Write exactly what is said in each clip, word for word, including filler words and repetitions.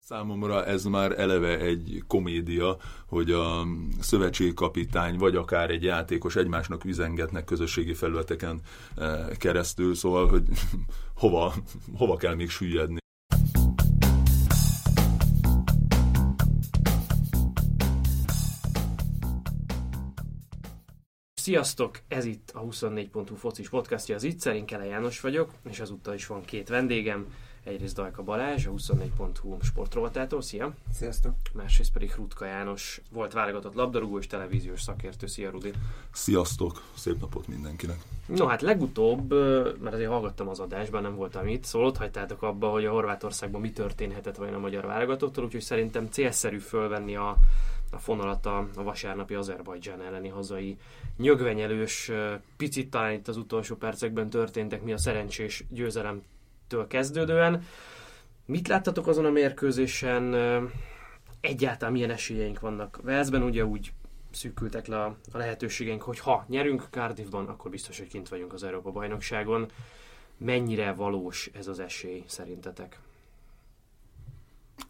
Számomra ez már eleve egy komédia, hogy a szövetségkapitány vagy akár egy játékos egymásnak üzengetnek közösségi felületeken keresztül, szóval, hogy hova, hova kell még süllyedni. Sziasztok! Ez itt a huszonnégy pont hu focis podcastja, az Ittszer, én Kele János vagyok, és azúttal is van két vendégem. Egyrészt Dajka Balázs, a huszonnégy pont hu sportrovatától, szia! Sziasztok! Másrészt pedig Rutka János, volt válogatott labdarúgó és televíziós szakértő, szia Rudi! Sziasztok! Szép napot mindenkinek! No hát legutóbb, mert azért hallgattam az adásban, nem voltam itt, szóval ott hagytátok abba, hogy a Horvátországban mi történhetett vajon a magyar válogatottal, úgyhogy szerintem célszerű fölvenni a, a fonalat a, a vasárnapi Azerbajdzsán elleni hazai nyögvenyelős, picit talán itt az utolsó percekben történtek, mi a szerencsés győzelem től kezdődően. Mit láttatok azon a mérkőzésen? Egyáltalán milyen esélyeink vannak Walesben? Ugye úgy szűkültek le a lehetőségeink, hogy ha nyerünk Cardiffban, akkor biztos, hogy kint vagyunk az Európa-bajnokságon. Mennyire valós ez az esély szerintetek?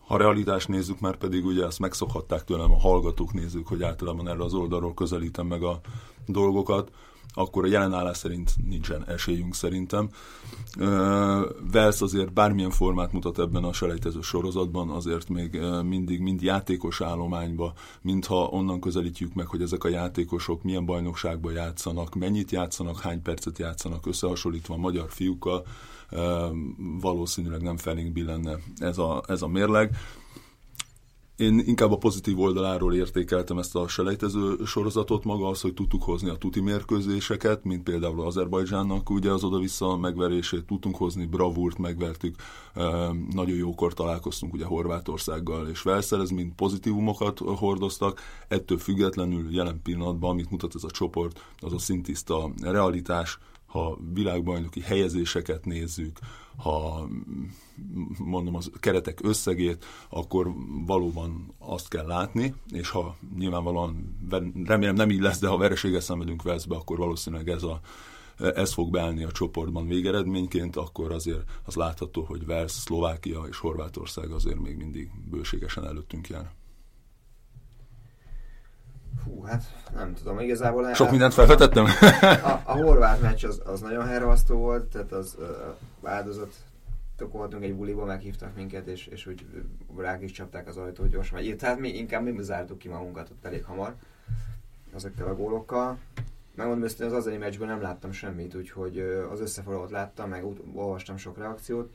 Ha realitást nézzük, már pedig ugye ezt megszokhatták tőlem a hallgatók, nézzük, hogy általában erről az oldalról közelítem meg a dolgokat, akkor a jelen állás szerint nincsen esélyünk szerintem. Wales azért bármilyen formát mutat ebben a selejtező sorozatban, azért még mindig mind játékos állományba, mintha onnan közelítjük meg, hogy ezek a játékosok milyen bajnokságban játszanak, mennyit játszanak, hány percet játszanak, összehasonlítva a magyar fiúkkal, valószínűleg nem felénk billenne ez a, ez a mérleg. Én inkább a pozitív oldaláról értékeltem ezt a selejtező sorozatot, maga az, hogy tudtuk hozni a tuti mérkőzéseket, mint például az Azerbajdzsánnak, ugye az oda-vissza megverését tudtunk hozni, bravúrt megvertük, nagyon jókor találkoztunk ugye Horvátországgal és Walesszel, ez mind pozitívumokat hordoztak, ettől függetlenül jelen pillanatban, amit mutat ez a csoport, az a szintiszta realitás. Ha világbajnoki helyezéseket nézzük, ha mondom az keretek összegét, akkor valóban azt kell látni, és ha nyilvánvalóan, remélem nem így lesz, de ha vereséget szenvedünk Walesbe, akkor valószínűleg ez, a, ez fog beállni a csoportban végeredményként, akkor azért az látható, hogy Wales, Szlovákia és Horvátország azért még mindig bőségesen előttünk jár. Hú, hát nem tudom, igazából... Sok mindent felvetettem? A, a horvát meccs az, az nagyon hervasztó volt, tehát az uh, áldozatok voltunk egy buliba, meghívtak minket, és, és úgy rák is csapták az ajtót gyorsan. Vagy, tehát mi inkább mi zártuk ki magunkat ott elég hamar, ezekkel a gólokkal. Megmondom őszintén, az azai meccsből nem láttam semmit, úgyhogy az összefoglalót láttam, meg ut- olvastam sok reakciót.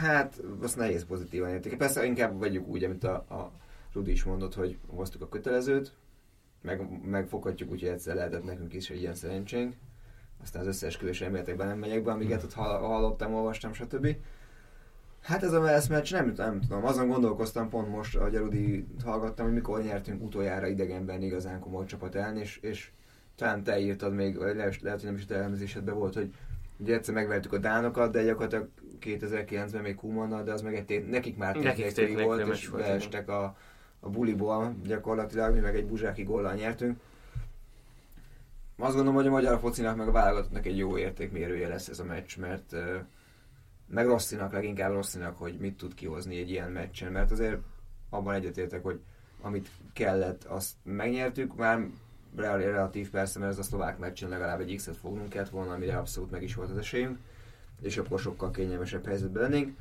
Hát, azt nehéz pozitívan értékelni. Persze inkább vegyük úgy, amit a... a Rudi is mondott, hogy hoztuk a kötelezőt, meg, megfoghatjuk, úgyhogy egyszer lehetett nekünk is egy ilyen szerencsénk. Aztán az összeesküvés elméletekben nem megyek be, amiket ott hallottam, olvastam, stb. Hát ez a Wales meccs, nem, nem tudom, azon gondolkoztam pont most, ahogy a Rudi hallgattam, hogy mikor nyertünk utoljára idegenben igazán komoly csapat ellen, és, és talán te írtad még, lehet, hogy nem is a te elemzésedben volt, hogy ugye egyszer megvertük a dánokat, de gyakorlatilag kétezer-kilencben még Kumannal, de az meg egy tét, nekik már tétlékei volt, és beestek a a buliból gyakorlatilag, mi meg egy buzsáki góllal nyertünk. Azt gondolom, hogy a magyar focinak meg a válogatottnak egy jó értékmérője lesz ez a meccs, mert meg Rossinak, leginkább Rossinak, hogy mit tud kihozni egy ilyen meccsen, mert azért abban egyetértek, hogy amit kellett, azt megnyertük, már relatív persze, mert ez a szlovák meccsen legalább egy X-et fognunk kellett volna, amire abszolút meg is volt az esélyünk, és akkor sokkal kényelmesebb helyzetben lennénk.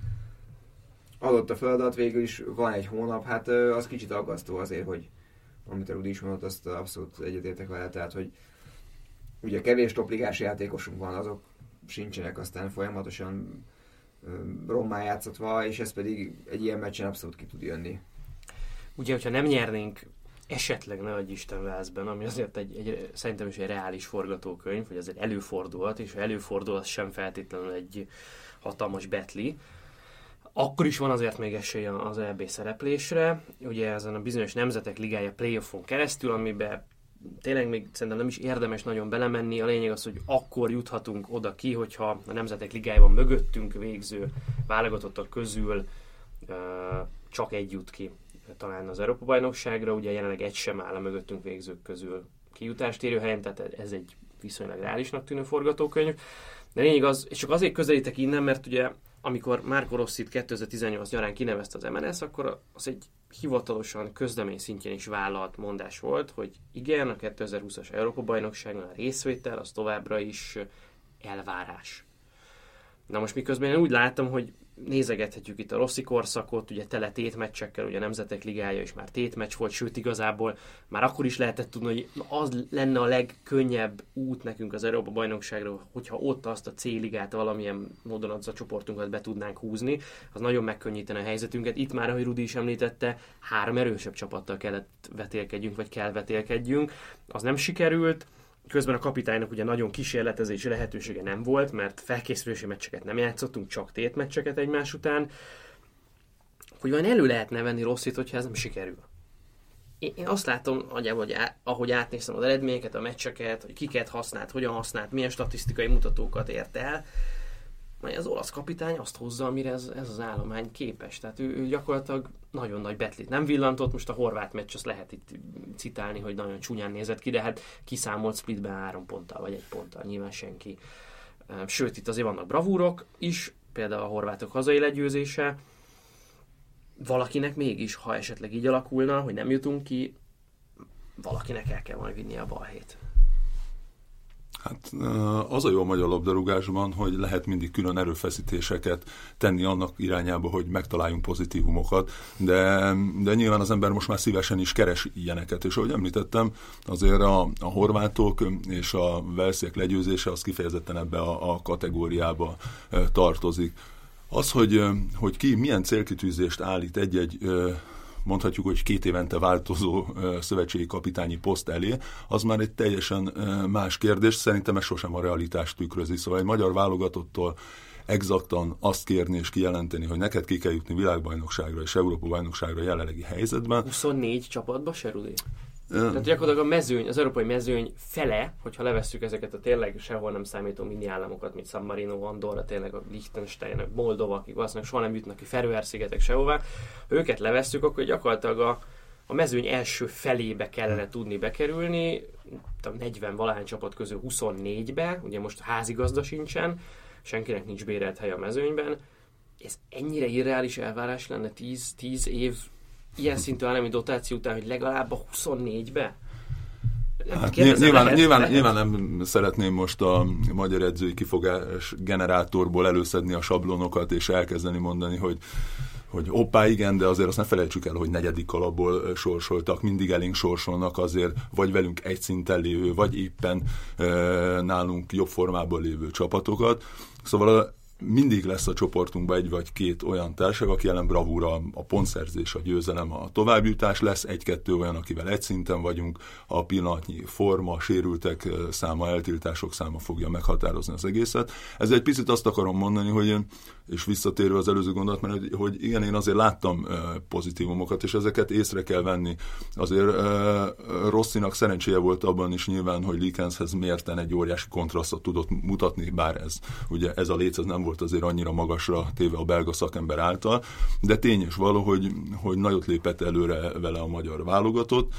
Adott a feladat, végül is van egy hónap, hát az kicsit aggasztó azért, hogy amit a Rudi is mondott, azt abszolút egyetértek vele, tehát hogy ugye kevés topligás játékosunk van, azok sincsenek aztán folyamatosan rommá játszatva, és ez pedig egy ilyen meccsen abszolút ki tud jönni. Ugye, hogyha nem nyernénk esetleg, ne adj Isten, Walesben, ami azért egy, egy, szerintem is egy reális forgatókönyv, hogy azért előfordulhat, és ha előfordul, az sem feltétlenül egy hatalmas betli, akkor is van azért még esély az é bé szereplésre, ugye ezen a bizonyos Nemzetek Ligája playoffon keresztül, amiben tényleg még szerintem nem is érdemes nagyon belemenni. A lényeg az, hogy akkor juthatunk oda ki, hogyha a Nemzetek Ligájában mögöttünk végző válogatottak közül uh, csak egy jut ki. Talán az Európa-bajnokságra, ugye jelenleg egy sem áll a mögöttünk végzők közül kijutást érő helyen, tehát ez egy viszonylag reálisnak tűnő forgatókönyv. De lényeg az, és csak azért közelítek innen, mert ugye amikor Marco Rossit kétezer-tizennyolc nyarán kinevezte az em el es, akkor az egy hivatalosan közlemény szintjén is vállalt mondás volt, hogy igen, a kétezer-húszas Európa-bajnokságon a részvétel az továbbra is elvárás. Na most miközben én úgy láttam, hogy nézegethetjük itt a Rossi korszakot, ugye tele tétmeccsekkel, ugye a Nemzetek Ligája is már tétmeccs volt, sőt igazából már akkor is lehetett tudni, hogy az lenne a legkönnyebb út nekünk az Európa-bajnokságra, hogyha ott azt a C-ligát valamilyen módon az a csoportunkat be tudnánk húzni, az nagyon megkönnyítene a helyzetünket. Itt már, ahogy Rudi is említette, három erősebb csapattal kellett vetélkedjünk, vagy kell vetélkedjünk. Az nem sikerült. Közben a kapitánynak ugye nagyon kísérletezési lehetősége nem volt, mert felkészülési meccseket nem játszottunk, csak tétmeccseket egymás után. Hogy vajon elő lehetne venni Rossit, hogyha ez nem sikerül? Én azt látom, hogy ahogy átnéztem az eredményeket, a meccseket, hogy kiket használt, hogyan használt, milyen statisztikai mutatókat ért el, majd az olasz kapitány azt hozza, amire ez, ez az állomány képes. Tehát ő, ő gyakorlatilag nagyon nagy betlit nem villantott, most a horvát meccs, azt lehet itt citálni, hogy nagyon csúnyán nézett ki, de hát kiszámolt splitben három ponttal, vagy egy ponttal, nyilván senki. Sőt, itt azért vannak bravúrok is, például a horvátok hazai legyőzése. Valakinek mégis, ha esetleg így alakulna, hogy nem jutunk ki, valakinek el kell majd vinnie a balhét. Hát az a jó magyar labdarúgásban, hogy lehet mindig külön erőfeszítéseket tenni annak irányába, hogy megtaláljunk pozitívumokat, de, de nyilván az ember most már szívesen is keres ilyeneket, és ahogy említettem, azért a, a horvátok és a walesiek legyőzése az kifejezetten ebbe a, a kategóriába tartozik. Az, hogy, hogy ki milyen célkitűzést állít egy-egy, mondhatjuk, hogy két évente változó szövetségi kapitányi poszt elé, az már egy teljesen más kérdés. Szerintem ez sosem a realitást tükrözi. Szóval egy magyar válogatottól exaktan azt kérni és kijelenteni, hogy neked ki kell jutni világbajnokságra és Európa-bajnokságra a jelenlegi helyzetben. huszonnégy csapatba se, Rudi? Tehát gyakorlatilag a mezőny, az európai mezőny fele, hogyha levesszük ezeket a tényleg sehol nem számító mini államokat, mint San Marino, Andorra, tényleg a Liechtenstein, a Moldova, akik valószínűleg soha nem jutnak ki, Feröer-szigetek sehová, ha őket levesszük, akkor gyakorlatilag a, a mezőny első felébe kellene tudni bekerülni, negyven valahány csapat közül huszonnégybe, ugye most házigazda sincsen, senkinek nincs bérelt hely a mezőnyben. Ez ennyire irreális elvárás lenne tíz év ilyen szintű állami dotáció után, hogy legalább a huszonnégybe? Hát nyilván, lehet, nyilván, lehet. nyilván nem szeretném most a magyar edzői kifogás generátorból előszedni a sablonokat, és elkezdeni mondani, hogy hogy oppá, igen, de azért azt ne felejtsük el, hogy negyedik kalapból sorsoltak, mindig elénk sorsolnak azért, vagy velünk egy szinten lévő, vagy éppen e, nálunk jobb formában lévő csapatokat. Szóval a mindig lesz a csoportunkban egy vagy két olyan társaság, aki ellen bravúra, a pontszerzés, a győzelem, a továbbjutás lesz, egy-kettő olyan, akivel egy szinten vagyunk, a pillanatnyi forma, sérültek száma, eltiltások száma fogja meghatározni az egészet. Ez egy picit azt akarom mondani, hogy én, és visszatérő az előző gondolat, mert hogy igen, én azért láttam pozitívumokat, és ezeket észre kell venni. Azért Rossinak szerencséje volt abban is nyilván, hogy Liechtensteinhez mérten egy óriási kontrasztot tudott mutatni, bár ez, ugye ez a léc, ez nem volt azért annyira magasra téve a belga szakember által, de tény és való, hogy, hogy nagyot lépett előre vele a magyar válogatott,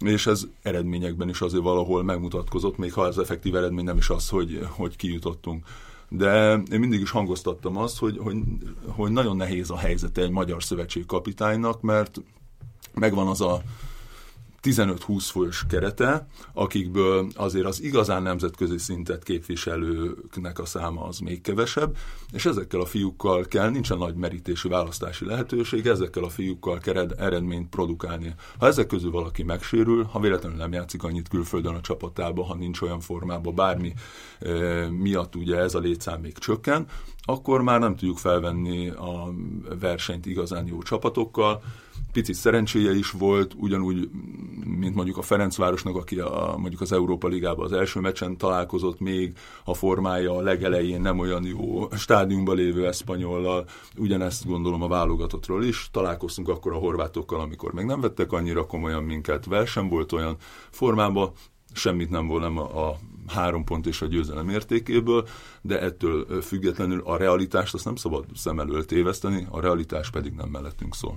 és ez eredményekben is azért valahol megmutatkozott, még ha az effektív eredmény nem is az, hogy, hogy kijutottunk. De én mindig is hangoztattam azt, hogy, hogy, hogy nagyon nehéz a helyzete egy magyar szövetségi kapitánynak, mert megvan az a tizenöt-húsz fős kerete, akikből azért az igazán nemzetközi szintet képviselőknek a száma az még kevesebb, és ezekkel a fiúkkal kell, nincsen nagy merítési választási lehetőség, ezekkel a fiúkkal kell eredményt produkálni. Ha ezek közül valaki megsérül, ha véletlenül nem játszik annyit külföldön a csapatában, ha nincs olyan formában, bármi e, miatt ugye ez a létszám még csökken, akkor már nem tudjuk felvenni a versenyt igazán jó csapatokkal. Picit szerencséje is volt, ugyanúgy, mint mondjuk a Ferencvárosnak, aki a, mondjuk az Európa Ligában az első meccsen találkozott, még a formája a legelején nem olyan jó stádiumban lévő Eszpanyollal, ugyanezt gondolom a válogatottról is. Találkoztunk akkor a horvátokkal, amikor még nem vettek annyira komolyan minket, verseny volt olyan formában, semmit nem volt nem a, a három pont és a győzelem értékéből, de ettől függetlenül a realitást azt nem szabad szem elől téveszteni, a realitás pedig nem mellettünk szól.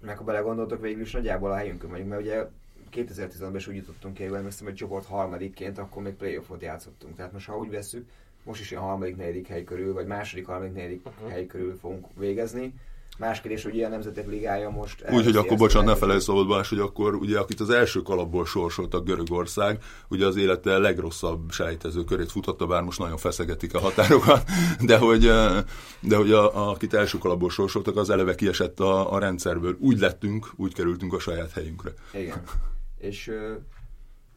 Meg ha belegondoltok, végül is nagyjából a helyünkön vagyunk, mert ugye kétezer-tizenben is úgy jutottunk ki, emlékszem, hogy csoport harmadikként, akkor még playoffot játszottunk. Tehát most ha úgy vesszük, most is a harmadik, negyedik hely körül, vagy második, harmadik, negyedik uh-huh. hely körül fogunk végezni. Más kérdés, hogy ilyen Nemzetek Ligája most... Úgyhogy akkor, bocsánat, ne felejtsd Szabad Balázs, hogy akkor ugye, akit az első kalapból sorsolt a Görögország, ugye az élete legrosszabb sejtező körét futatta, bár most nagyon feszegetik a határokat, de hogy, de hogy a, akit első kalapból sorsoltak, az eleve kiesett a, a rendszerből. Úgy lettünk, úgy kerültünk a saját helyünkre. Igen. És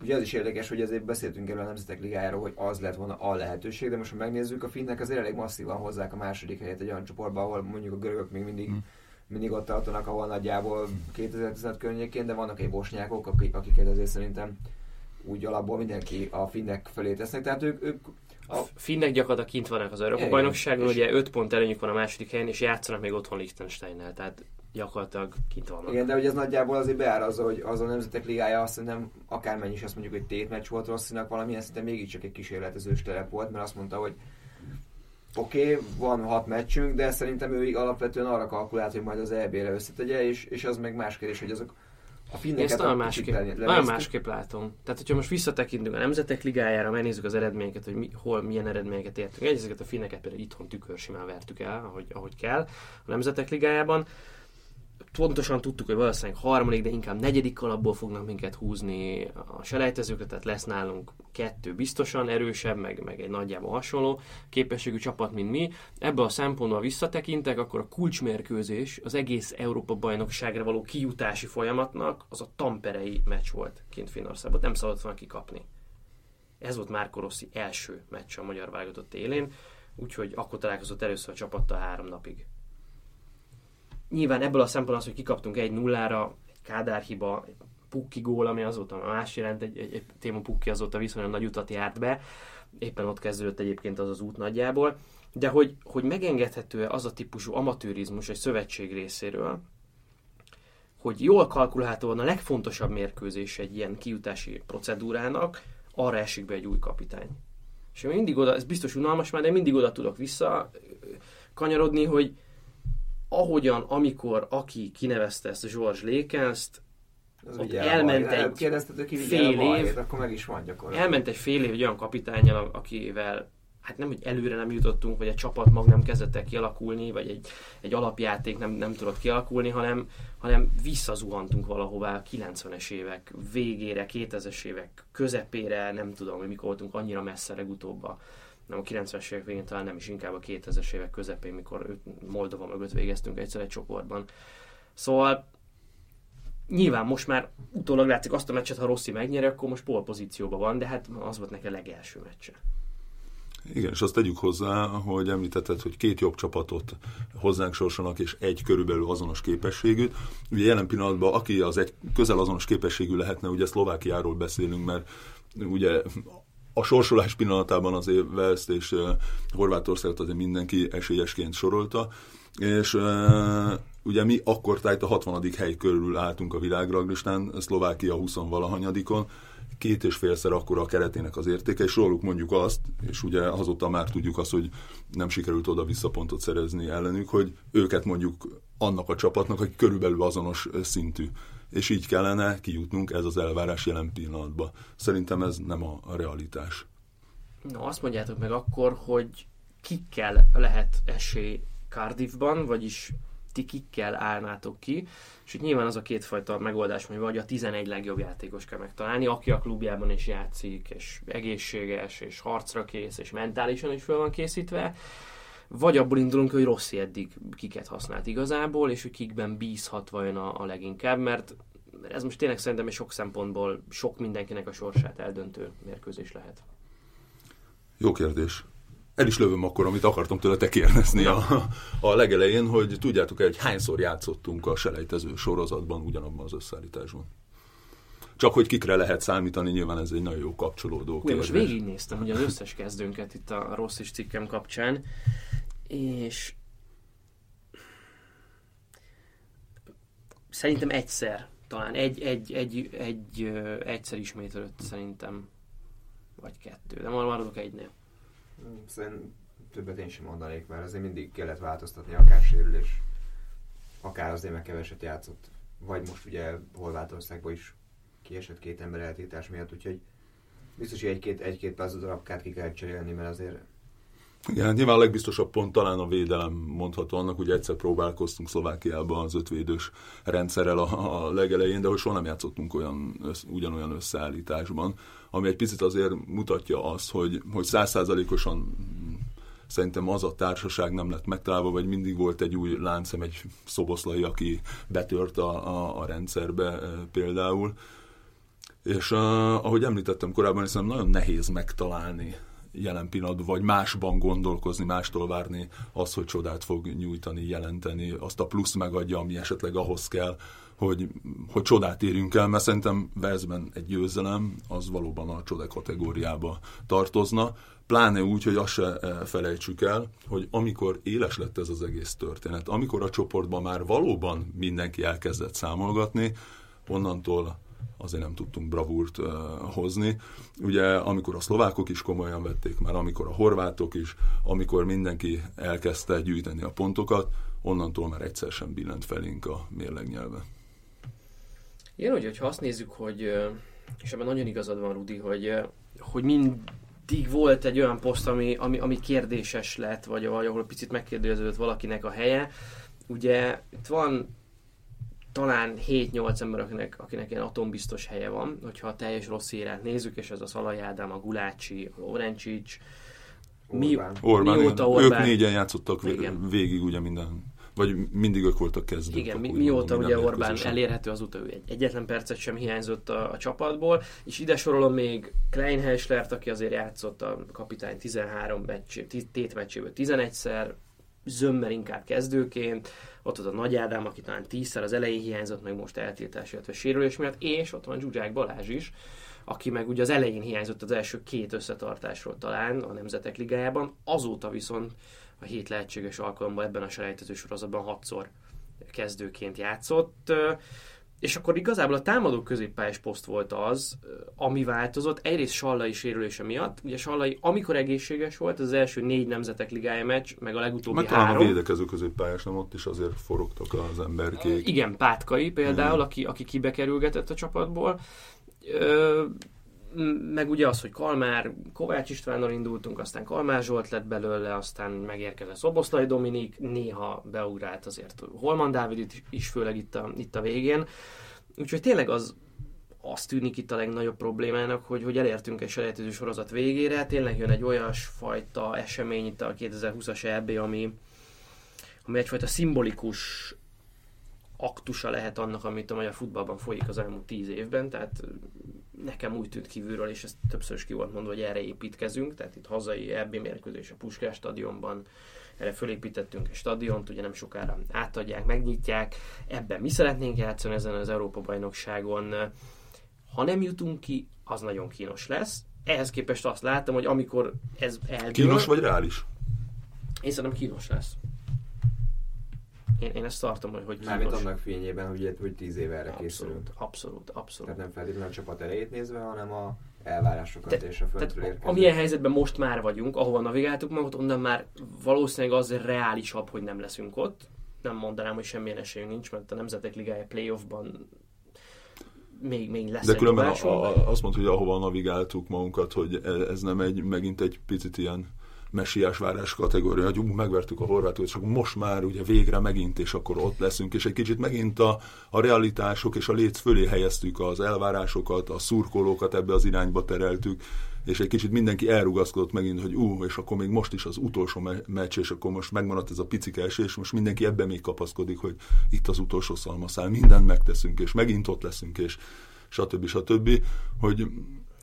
ugye az is érdekes, hogy azért beszéltünk erről a Nemzetek Ligájáról, hogy az lett volna a lehetőség, de most, ha megnézzük, a finnek azért elég masszívan hozzák a második helyet egy olyan csoportban, ahol mondjuk a görögök még mindig, mindig ott tartanak, ahol nagyjából kétezer-tizenöt környékén, de vannak egy bosnyákok, akiket azért szerintem úgy alapból mindenki a finnek felé tesznek, tehát ők... ők a... a finnek gyakorlatilag kint vannak az Európa-bajnokságon, ugye öt pont előnyük van a második helyen, és játszanak még otthon Liechtensteinnel, tehát gyakorlatilag kint vannak. Igen, de ugye ez nagyjából azért beár az, hogy az a Nemzetek Ligája, azt szerintem akármennyi is azt mondjuk, hogy tétmeccs volt Rosszinak, valamilyen szinte mégiscsak egy kísérletezős terep volt, mert azt mondta, hogy oké, okay, van hat meccsünk, de szerintem ő alapvetően arra kalkulált, hogy majd az é bé-re összetegye, és, és az meg más kérdés, hogy azok a finneket... Én ezt másképp, nagyon másképp látom. Tehát, hogyha most visszatekintünk a Nemzetek Ligájára, megnézzük az eredményeket, hogy mi, hol milyen eredményeket értünk. Egy, ezeket a finneket például itthon tükörsimán vertük el, ahogy, ahogy kell a Nemzetek Ligájában. Pontosan tudtuk, hogy valószínűleg harmadik, de inkább negyedik kalapból fognak minket húzni a selejtezőkre, tehát lesz nálunk kettő biztosan erősebb, meg, meg egy nagyjából hasonló képességű csapat, mint mi. Ebből a szempontból visszatekintek, akkor a kulcsmérkőzés az egész Európa-bajnokságra való kijutási folyamatnak az a tamperei meccs volt kint Finnországban, nem szabadott volna kikapni. Ez volt Marco Rossi első meccs a magyar válogatott élén, úgyhogy akkor találkozott először a csapattal három napig. Nyilván ebből a szempontból az, hogy kikaptunk egy nullára, egy Kádár hiba, egy Pukki gól, ami azóta más jelent, egy, egy, egy Téma Pukki azóta viszonylag nagy utat járt be, éppen ott kezdődött egyébként az az út nagyjából, de hogy, hogy megengedhető-e az a típusú amatőrizmus egy szövetség részéről, hogy jól kalkulálható van a legfontosabb mérkőzés egy ilyen kijutási procedúrának, arra esik be egy új kapitány. És én mindig oda, ez biztos unalmas már, de mindig oda tudok visszakanyarodni, hogy ahogyan, amikor, aki kinevezte ezt a George Lakenst, ott elment van. egy fél év, akkor meg is van gyakorlatilag. Elment egy fél év olyan kapitánnyal, akivel hát nem, hogy előre nem jutottunk, vagy a csapat mag nem kezdett el kialakulni, vagy egy, egy alapjáték nem, nem tudott kialakulni, hanem, hanem visszazuhantunk valahová a kilencvenes évek végére, kétezres évek közepére, nem tudom, hogy mikor voltunk annyira messze legutóbb a nem a kilencvenes évek végén, talán nem is, inkább a kétezres évek közepén, mikor Moldova mögött végeztünk egyszer egy csoportban. Szóval nyilván most már utólag látszik azt a meccset, ha Rossi megnyeri, akkor most polpozícióban van, de hát az volt neki a legelső meccse. Igen, és azt tegyük hozzá, hogy említetted, hogy két jobb csapatot hozzánk sorsolnak, és egy körülbelül azonos képességűt. Ugye jelen pillanatban, aki az egy közel azonos képességű lehetne, ugye Szlovákiáról beszélünk, mert ugye... A sorsolás pillanatában azért Wales-t és uh, Horvátországot azért mindenki esélyesként sorolta, és uh, ugye mi akkor tájt a hatvanadik hely körül álltunk a világranglistán, Szlovákia huszonvalahanyadikon, két és félszer akkora a keretének az értéke, és róluk mondjuk azt, és ugye azóta már tudjuk azt, hogy nem sikerült oda-vissza pontot szerezni ellenük, hogy őket mondjuk annak a csapatnak, aki körülbelül azonos szintű. És így kellene kijutnunk, ez az elvárás jelen pillanatban. Szerintem ez nem a realitás. Na, azt mondjátok meg akkor, hogy kikkel lehet esély Cardiffban, vagyis ti kikkel állnátok ki, és itt nyilván az a kétfajta megoldás, hogy vagy a tizenegy legjobb játékos kell megtalálni, aki a klubjában is játszik, és egészséges, és harcra kész, és mentálisan is fel van készítve, vagy abból indulunk, hogy Rossi eddig kiket használt igazából, és hogy kikben bízhat vajon a, a leginkább, mert ez most tényleg szerintem egy sok szempontból sok mindenkinek a sorsát eldöntő mérkőzés lehet. Jó kérdés. el is lövöm akkor, amit akartam tőletek kérdezni a, a legelején, hogy tudjátok-e, hogy hányszor játszottunk a selejtező sorozatban ugyanabban az összeállításban? Csak hogy kikre lehet számítani, nyilván ez egy nagyon jó kapcsolódó kérdés. Most végignéztem ugye az összes kezdőnket itt a Rossis cikkem kapcsán, és szerintem egyszer, talán egy, egy, egy, egy, egyszer ismétlődött szerintem, vagy kettő, de már maradok egynél. Szerintem többet én sem mondanék, mert azért mindig kellett változtatni, akár sérülés, akár azért meg keveset játszott, vagy most ugye Horvátországban is kiesett két ember eltiltás miatt, úgyhogy biztos, hogy egy-két, egy-két pár darabkát ki kell cserélni, mert azért... Igen, nyilván a legbiztosabb pont talán a védelem mondható annak, ugye egyszer próbálkoztunk Szlovákiában az ötvédős rendszerrel a, a legelején, de hogy soha nem játszottunk olyan, össz, ugyanolyan összeállításban, ami egy picit azért mutatja azt, hogy száz százalékosan szerintem az a társaság nem lett megtalálva, vagy mindig volt egy új láncem, egy Szoboszlai, aki betört a, a, a rendszerbe például. És uh, ahogy említettem korábban, hiszem nagyon nehéz megtalálni jelen pillanatban, vagy másban gondolkozni, mástól várni az, hogy csodát fog nyújtani, jelenteni, azt a plusz megadja, ami esetleg ahhoz kell, hogy, hogy csodát érjünk el, mert szerintem Walesben egy győzelem, az valóban a csoda kategóriába tartozna, pláne úgy, hogy azt se felejtsük el, hogy amikor éles lett ez az egész történet, amikor a csoportban már valóban mindenki elkezdett számolgatni, onnantól azért nem tudtunk bravúrt uh, hozni. Ugye, amikor a szlovákok is komolyan vették már, amikor a horvátok is, amikor mindenki elkezdte gyűjteni a pontokat, onnantól már egyszer sem billent felénk a mérlegnyelve. Igen, ugye, ha azt nézzük, hogy, és ebben nagyon igazad van, Rudi, hogy, hogy mindig volt egy olyan poszt, ami, ami, ami kérdéses lett, vagy ahol picit megkérdőjeleződött valakinek a helye. Ugye, itt van talán hét-nyolc ember, akinek, akinek ilyen atombiztos helye van, hogyha a teljes rossz érát nézzük, és ez a Szalai Ádám, a Gulácsi, a Lorencsics, Orbán. Mi, Orbán, mióta Orbán... Ők négyen játszottak igen. végig ugye minden, vagy mindig ők voltak kezdők. Igen, mi, mióta mondom, ugye Orbán elérhető, azóta ő egy, egyetlen percet sem hiányzott a, a csapatból, és ide sorolom még Kleinheislert, aki azért játszott a kapitány tizenhárom meccs, tét meccséből tizenegyszer, Zömmel inkább kezdőként, ott az a Nagy Ádám, aki talán tízszer az elején hiányzott, meg most eltiltás, illetve sérülés miatt, és ott van Dzsudzsák Balázs is, aki meg ugye az elején hiányzott az első két összetartásról talán a Nemzetek Ligájában, azóta viszont a hét lehetséges alkalommal ebben a selejtező sorozatban hatszor kezdőként játszott, és akkor igazából a támadó középpályás poszt volt az, ami változott, egyrészt Sallai sérülése miatt. Ugye Sallai, amikor egészséges volt, az első négy Nemzetek Ligája meccs, meg a legutóbbi meg három. Meg talán a védekező középpályás, nem ott is azért forogtak az emberkék. Igen, Pátkai például, hmm. aki, aki kibekerülgetett a csapatból. Ö, meg ugye az, hogy Kalmár, Kovács Istvánnal indultunk, aztán Kalmár Zsolt lett belőle, aztán megérkezett Szoboszlai Dominik, néha beugrált azért Holman Dávid is, főleg itt a, itt a végén. Úgyhogy tényleg az, az tűnik itt a legnagyobb problémának, hogy, hogy elértünk egy selejtező sorozat végére, tényleg jön egy olyasfajta esemény itt a kétezer-húszas é bé, ami, ami egyfajta szimbolikus aktusa lehet annak, amit a magyar futballban folyik az elmúlt tíz évben, tehát nekem úgy tűnt kívülről, és ez többször is ki volt mondva, hogy erre építkezünk, tehát itt hazai Eb mérkőzés a Puskás stadionban, erre fölépítettünk egy stadiont, ugye nem sokára átadják, megnyitják, ebben mi szeretnénk játszani ezen az Európa-bajnokságon, ha nem jutunk ki, az nagyon kínos lesz. Ehhez képest azt láttam, hogy amikor ez eldől... Kínos vagy reális? Én szerintem kínos lesz. Én, én ezt tartom, hogy... hogy mármint annak fényében, hogy, hogy tíz éve erre abszolút, készülünk. Abszolút, abszolút. Tehát nem feltétlenül a csapat elejét nézve, hanem a elvárásokat Te, és a földről érkező. Amilyen helyzetben most már vagyunk, ahova navigáltuk magunkat, onnan már valószínűleg az reálisabb, hogy nem leszünk ott. Nem mondanám, hogy semmilyen esélyünk nincs, mert a Nemzetek Ligája playoffban még, még lesz. De különben a, a, azt mondta, hogy ahova navigáltuk magunkat, hogy ez nem egy, megint egy picit ilyen messiás várás kategória, hogy ú, megvertük a horvátokat, és most már ugye végre megint, és akkor ott leszünk, és egy kicsit megint a, a realitások és a léc fölé helyeztük az elvárásokat, a szurkolókat ebbe az irányba tereltük, és egy kicsit mindenki elrugaszkodott megint, hogy ú, és akkor még most is az utolsó me- meccs, és akkor most megmaradt ez a picike esély, és most mindenki ebben még kapaszkodik, hogy itt az utolsó szalmaszál, mindent megteszünk, és megint ott leszünk, és stb. Stb. Stb. Hogy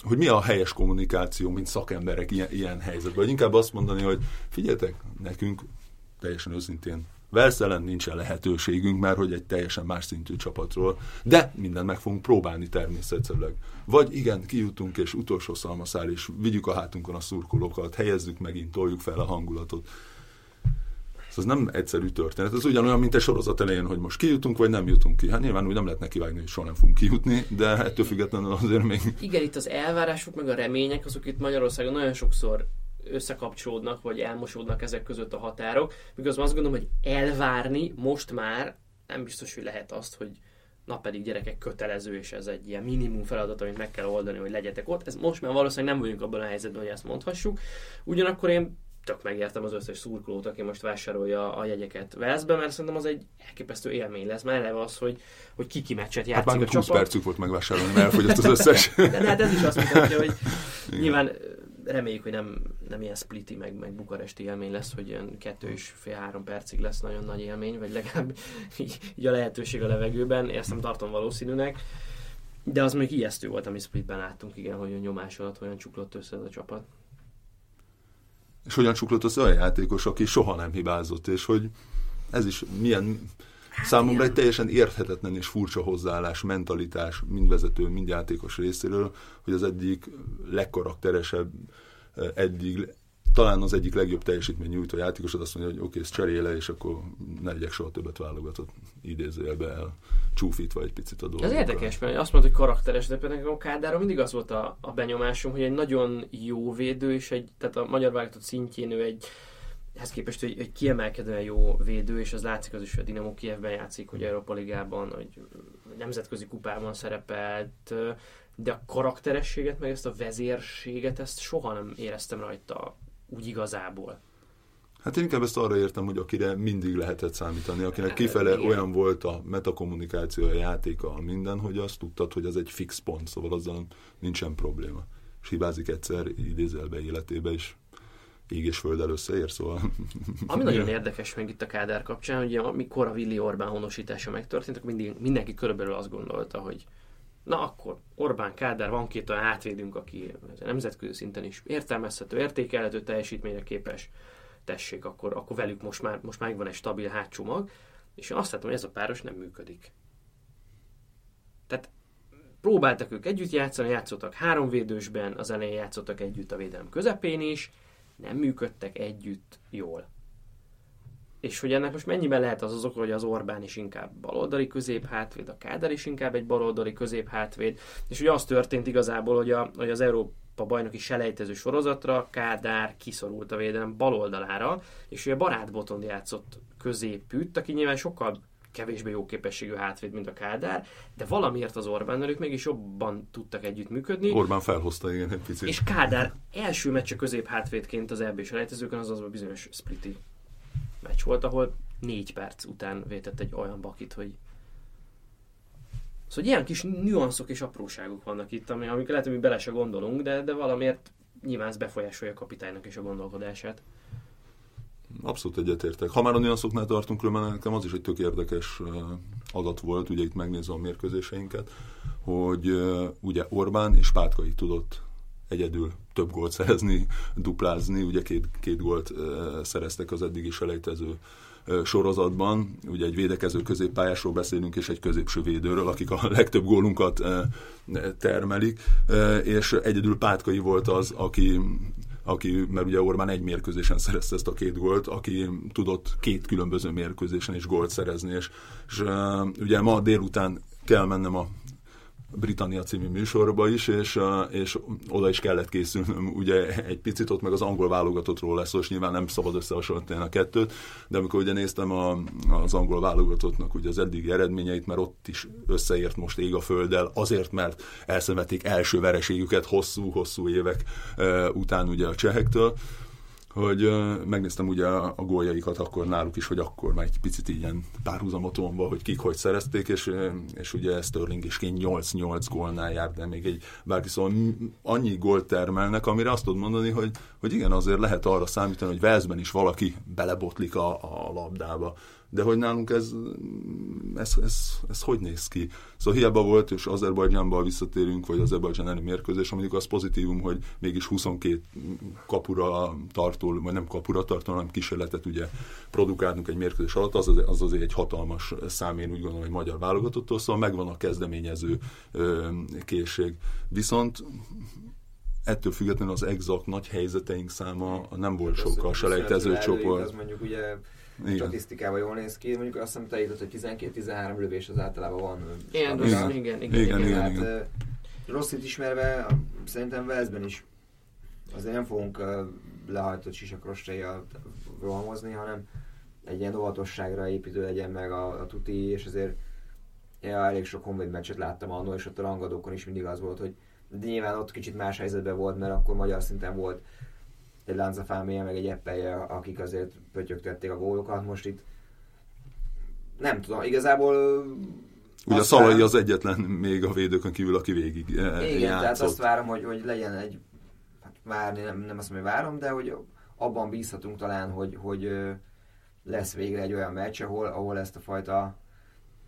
hogy mi a helyes kommunikáció, mint szakemberek ilyen, ilyen helyzetben. Hogy inkább azt mondani, hogy figyeljetek, nekünk teljesen őszintén Wales ellen nincsen lehetőségünk, mert hogy egy teljesen más szintű csapatról, de mindent meg fogunk próbálni természetszerűleg. Vagy igen, kijutunk és utolsó szalmaszál, és vigyük a hátunkon a szurkolókat, helyezzük megint, toljuk fel a hangulatot. Ez nem egyszerű történet. Ez ugyanolyan, mint egy sorozat elején, hogy most kijutunk, vagy nem jutunk ki. Hát nyilván úgy nem lehetne kivágni, hogy soha nem fogunk kijutni, de ettől függetlenül azért még... Igen, itt az elvárások, meg a remények, azok itt Magyarországon nagyon sokszor összekapcsolódnak, vagy elmosódnak ezek között a határok. Miközben azt gondolom, hogy elvárni most már nem biztos, hogy lehet azt, hogy na pedig gyerekek kötelező, és ez egy ilyen minimum feladat, amit meg kell oldani, hogy legyetek ott. Ez most már valószínűleg nem vagyunk abban a helyzetben, hogy ezt mondhassuk. Ugyanakkor én tök megértem az összes szurkolót, aki most vásárolja a jegyeket Walesbe, mert szerintem az egy elképesztő élmény lesz. Már eleve az, hogy, hogy ki-ki meccset játszik hát a csapat. Hát már húsz percük volt megvásárolni, mert elfogyott az összes. De, de hát ez is azt mutatja, hogy nyilván reméljük, hogy nem, nem ilyen spliti, meg, meg bukaresti élmény lesz, hogy ilyen kettő és fél-három percig lesz nagyon nagy élmény, vagy legalább így, így a lehetőség a levegőben. Ezt nem tartom valószínűnek. De az még ijesztő volt, ami Splitben láttunk, igen, hogy a nyomás alatt olyan csuklott össze ez a csapat. És hogyan csuklott az olyan játékos, aki soha nem hibázott, és hogy ez is milyen számomra egy teljesen érthetetlen és furcsa hozzáállás, mentalitás mind vezető, mind játékos részéről, hogy az egyik legkarakteresebb, eddig talán az egyik legjobb teljesítmény nyújtó játékosod azt mondja, hogy oké, ezt cseréle, és akkor ne legyek soha többet válogatott, idézőjelbe el, csúfítva egy picit a dolgokat. Ez érdekes, mert azt mondod, hogy karakteres, de például Kádárról mindig az volt a, a benyomásom, hogy egy nagyon jó védő, és egy, tehát a magyar válogatott szintjén ő egy, ehhez képest egy, egy kiemelkedően jó védő, és az látszik az is, hogy a Dinamo Kijevben játszik, hogy Európa Ligában, hogy nemzetközi kupában szerepelt, de a karakterességet, meg ezt a vezérséget, ezt soha nem éreztem rajta úgy igazából. Hát én inkább ezt arra értem, hogy akire mindig lehetett számítani, akinek kifele olyan volt a metakommunikáció, a játéka, a minden, hogy azt tudtad, hogy az egy fix pont, szóval azzal nincsen probléma. És hibázik egyszer, idézel be életébe, és ég és földdel összeér, szóval... Ami nagyon érdekes meg itt a Kádár kapcsán, hogy amikor a Willi Orbán honosítása megtörtént, akkor mindig, mindenki körülbelül azt gondolta, hogy na akkor Orbán, Kádár, van két olyan hátvédünk, aki nemzetközi szinten is értelmezhető, értékelhető teljesítményre képes, tessék, akkor, akkor velük most már, most már van egy stabil hátsó mag, és én azt látom, hogy ez a páros nem működik. Tehát próbáltak ők együtt játszani, játszottak háromvédősben, az elején játszottak együtt a védelem közepén is, nem működtek együtt jól. És hogy ennek most mennyiben lehet az az oka, hogy az Orbán is inkább baloldali középhátvéd, a Kádár is inkább egy baloldali középhátvéd, és ugye az történt igazából, hogy, a, hogy az Európa-bajnoki selejtező sorozatra Kádár kiszorult a védelem baloldalára, és ugye Barát Botond játszott középpütt, aki nyilván sokkal kevésbé jó képességű hátvéd, mint a Kádár, de valamiért az Orbánnal ők mégis jobban tudtak együttműködni. Orbán felhozta, igen, egy picit. És Kádár első meccse középhátvédként az é bé selejtezőkön, az az a bizonyos spliti meccs volt, ahol négy perc után vétett egy olyan bakit, hogy... Szóval ilyen kis nüanszok és apróságok vannak itt, amik lehet, hogy bele se gondolunk, de, de valamiért nyilván ez befolyásolja a kapitánynak és a gondolkodását. Abszolút egyetértek. Ha már a nüanszoknál tartunk, különben nekem az is egy tök érdekes adat volt, ugye itt megnézem a mérkőzéseinket, hogy ugye Orbán és Pátkai tudott egyedül több gólt szerezni, duplázni, ugye két, két gólt e, szereztek az eddigi selejtező e, sorozatban. Ugye egy védekező középpályásról beszélünk, és egy középső védőről, akik a legtöbb gólunkat e, termelik, e, és egyedül Pátkai volt az, aki, aki, mert ugye Orbán egy mérkőzésen szerezte ezt a két gólt, aki tudott két különböző mérkőzésen is gólt szerezni, és, és e, ugye ma délután kell mennem a Britannia című műsorba is, és, és oda is kellett készülnöm, ugye egy picit, ott meg az angol válogatottról lesz, és nyilván nem szabad összehasonlítani a kettőt, de amikor ugye néztem a, az angol válogatottnak ugye az eddigi eredményeit, mert ott is összeért most ég a földdel, azért, mert elszenvedték első vereségüket hosszú-hosszú évek e, után ugye a csehektől, hogy e, megnéztem ugye a, a góljaikat akkor náluk is, hogy akkor már egy picit ilyen párhuzamoton van, hogy kik hogy szerezték, és, és ugye Sterling is ki nyolc-nyolc gólnál jár, de még egy bárki, szóval annyi gólt termelnek, amire azt tud mondani, hogy, hogy igen, azért lehet arra számítani, hogy Walesben is valaki belebotlik a, a labdába. de hogy nálunk ez, ez, ez, ez hogy néz ki? Szóval hiába volt, és Azerbajdzsánba visszatérünk, vagy Azerbajdzsán elleni mérkőzés, mondjuk az pozitívum, hogy mégis huszonkettő kapura tartó, vagy nem kapura tartó, hanem kísérletet ugye produkálnunk egy mérkőzés alatt, az, az azért egy hatalmas szám, én úgy gondolom, egy magyar válogatottól, szóval megvan a kezdeményező készség. Viszont ettől függetlenül az exakt nagy helyzeteink száma nem volt sokkal, se lejtező csoport. Az mondjuk ugye statisztikában jól néz ki, mondjuk azt hiszem te írtad, hogy tizenkettő-tizenhárom lövés az általában van. Igen, igen, igen, igen, igen, igen. Hát, igen. Rosszit ismerve, szerintem Walesben is azért nem fogunk lehajtott sisakrostraival rohamozni, hanem egy ilyen óvatosságra építő legyen meg a, a tuti, és azért ja, elég sok honvéd meccset láttam annól, és ott a rangadókon is mindig az volt, hogy de nyilván ott kicsit más helyzetben volt, mert akkor magyar szinten volt egy Lánzafáméja, meg egy Eppelje, akik azért pötyögtették a gólokat, most itt nem tudom, igazából... Ugye a Szallai várom... az egyetlen még a védőkön kívül, aki végig igen, játszott. Igen, tehát azt várom, hogy, hogy legyen egy... Hát várni, nem, nem azt mondom, hogy várom, de hogy abban bízhatunk talán, hogy, hogy lesz végre egy olyan meccs, ahol, ahol ezt a fajta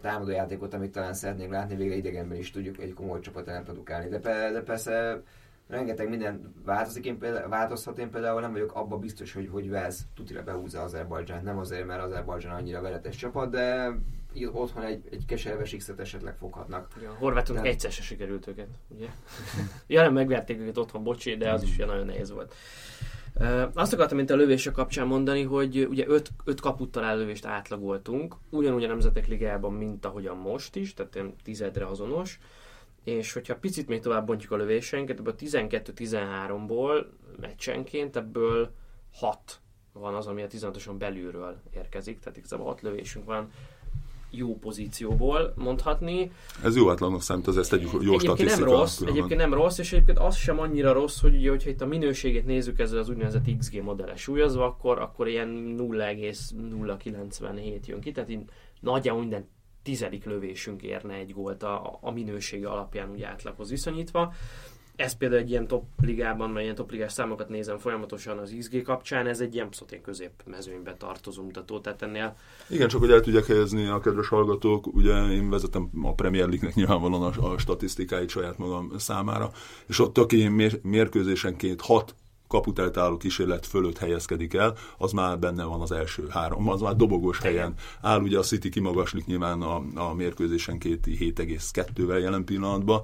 támadójátékot, amit talán szeretnénk látni, végre idegenben is tudjuk egy komoly csapat ellen produkálni. De, pe, de persze rengeteg minden változik, én például, változhat, én például nem vagyok abban biztos, hogy, hogy Wales tutira behúzza Azerbajdzsánt. Nem azért, mert Azerbajdzsán annyira veretes csapat, de itt otthon egy, egy keserves X-et esetleg foghatnak. Ja, horvátoknak de... egyszer se sikerült őket, ugye? Ja, nem megverték őket otthon, bocsi, de az is ilyen nagyon nehéz volt. Uh, azt akartam mint a lövések kapcsán mondani, hogy ugye öt, öt kaputtal ellövést átlagoltunk, ugyanúgy a Nemzetek Ligájában, mint ahogyan most is, tehát ilyen tizedre azonos, és hogyha picit még tovább bontjuk a lövésenket, ebből tizenkettő-tizenháromból meccsenként, ebből hat van az, ami a tizenhatoson belülről érkezik, tehát igazából hat lövésünk van jó pozícióból mondhatni. Ez jó átlagnak számít, az ezt egy jó statisztika. Nem rossz, egyébként nem rossz, és egyébként az sem annyira rossz, hogy ugye, hogyha itt a minőségét nézzük ezzel az úgynevezett iksz gé modellel súlyozva, akkor, akkor ilyen nulla egész nulla kilencvenhét jön ki, tehát így nagyjából minden tizedik lövésünk érne egy gólt a, a minősége alapján úgy átlaghoz viszonyítva. Ez például egy ilyen top ligában, mert ilyen top ligás számokat nézem folyamatosan az iksz gé kapcsán, ez egy ilyen szotén középmezőnybe tartozó mutató, tehát ennél... Igen, csak hogy el tudják helyezni a kedves hallgatók, ugye én vezetem a Premier League-nek nyilvánvalóan a, a statisztikáit saját magam számára, és ott aki mér, mérkőzésenként hat kaput eltáró kísérlet fölött helyezkedik el, az már benne van az első három, az már dobogós helyen áll, ugye a City kimagaslik nyilván a, a mérkőzésenként hét egész kettővel jelen pillanatban,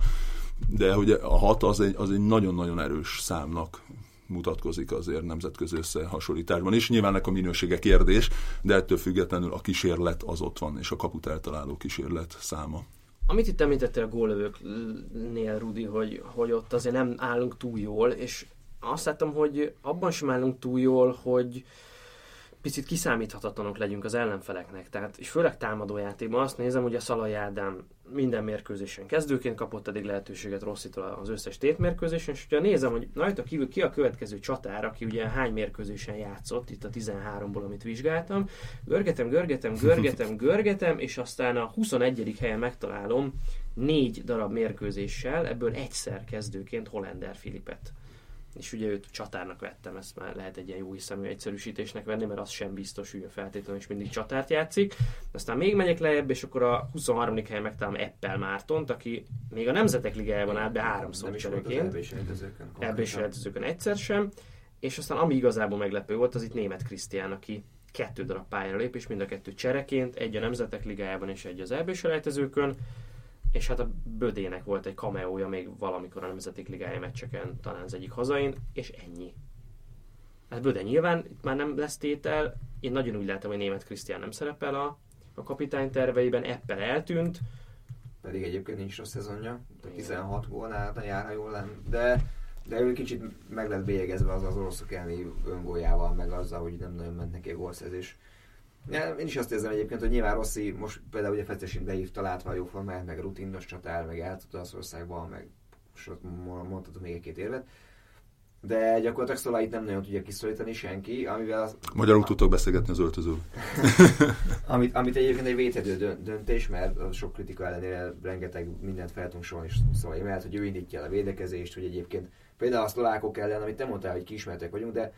de hogy a hat az egy, az egy nagyon-nagyon erős számnak mutatkozik azért nemzetközi összehasonlításban is. Nyilván ennek a minősége kérdés, de ettől függetlenül a kísérlet az ott van, és a kaput eltaláló kísérlet száma. Amit itt említettél a góllövőknél, Rudi, hogy, hogy ott azért nem állunk túl jól, és azt láttam, hogy abban sem állunk túl jól, hogy picit kiszámíthatatlanok legyünk az ellenfeleknek. Tehát, és főleg támadójátékban azt nézem, hogy a Szalai Ádám minden mérkőzésen kezdőként kapott eddig lehetőséget Rosszitól az összes tétmérkőzésen, és ugye nézem, hogy rajta kívül ki a következő csatár, aki ugye hány mérkőzésen játszott, itt a tizenháromból, amit vizsgáltam, görgetem, görgetem, görgetem, görgetem, és aztán a huszonegyedik helyen megtalálom négy darab mérkőzéssel, ebből egyszer kezdőként Hollander Filipet. És ugye őt csatárnak vettem, ezt már lehet egy ilyen jó hiszemű egyszerűsítésnek venni, mert az sem biztos, hogy feltétlenül is mindig csatárt játszik. Aztán még megyek lejjebb, és akkor a huszonharmadik helyen megtalálom Eppel Mártont, aki még a Nemzetek Ligájában állt be háromszor cserőként. Eb és eltözőkön egyszer sem. És aztán ami igazából meglepő volt, az itt Németh Krisztián, aki kettő darab pályára lép, és mind a kettő csereként, egy a Nemzetek Ligájában és egy az Eb és eltözőkön. És hát a Bödének volt egy kameója még valamikor a Nemzetek Ligája meccseken, talán az egyik hazain, és ennyi. Hát Böde nyilván itt már nem lesz tétel, én nagyon úgy látom, hogy Németh Krisztián nem szerepel a, a kapitány terveiben, Eppel eltűnt. Pedig egyébként nincs rossz szezonja, tizenhat gólnál járna jól lenn, de, de ő kicsit meg lett bélyegezve az az oroszok elleni öngóljával, meg azzal, hogy nem nagyon ment neki a gólszerzés. Ja, én is azt érzem egyébként, hogy nyilván Rossi most például ugye Fecesint behívta, látva a jó formáját, meg rutinos csatár, meg eltudta az országban, meg mondhatom még egy-két érvet, de gyakorlatilag Szalait nem nagyon tudja kiszorítani senki, amivel... Az... Magyarul tudtok beszélgetni az öltözőről. amit, amit egyébként egy véthető döntés, mert sok kritika ellenére rengeteg mindent fel tudunk sorolni Szalai, mert hogy ő indítja el a védekezést, hogy egyébként például a szlovákok ellen, amit nem mondtál, hogy kiismertek vagyunk, de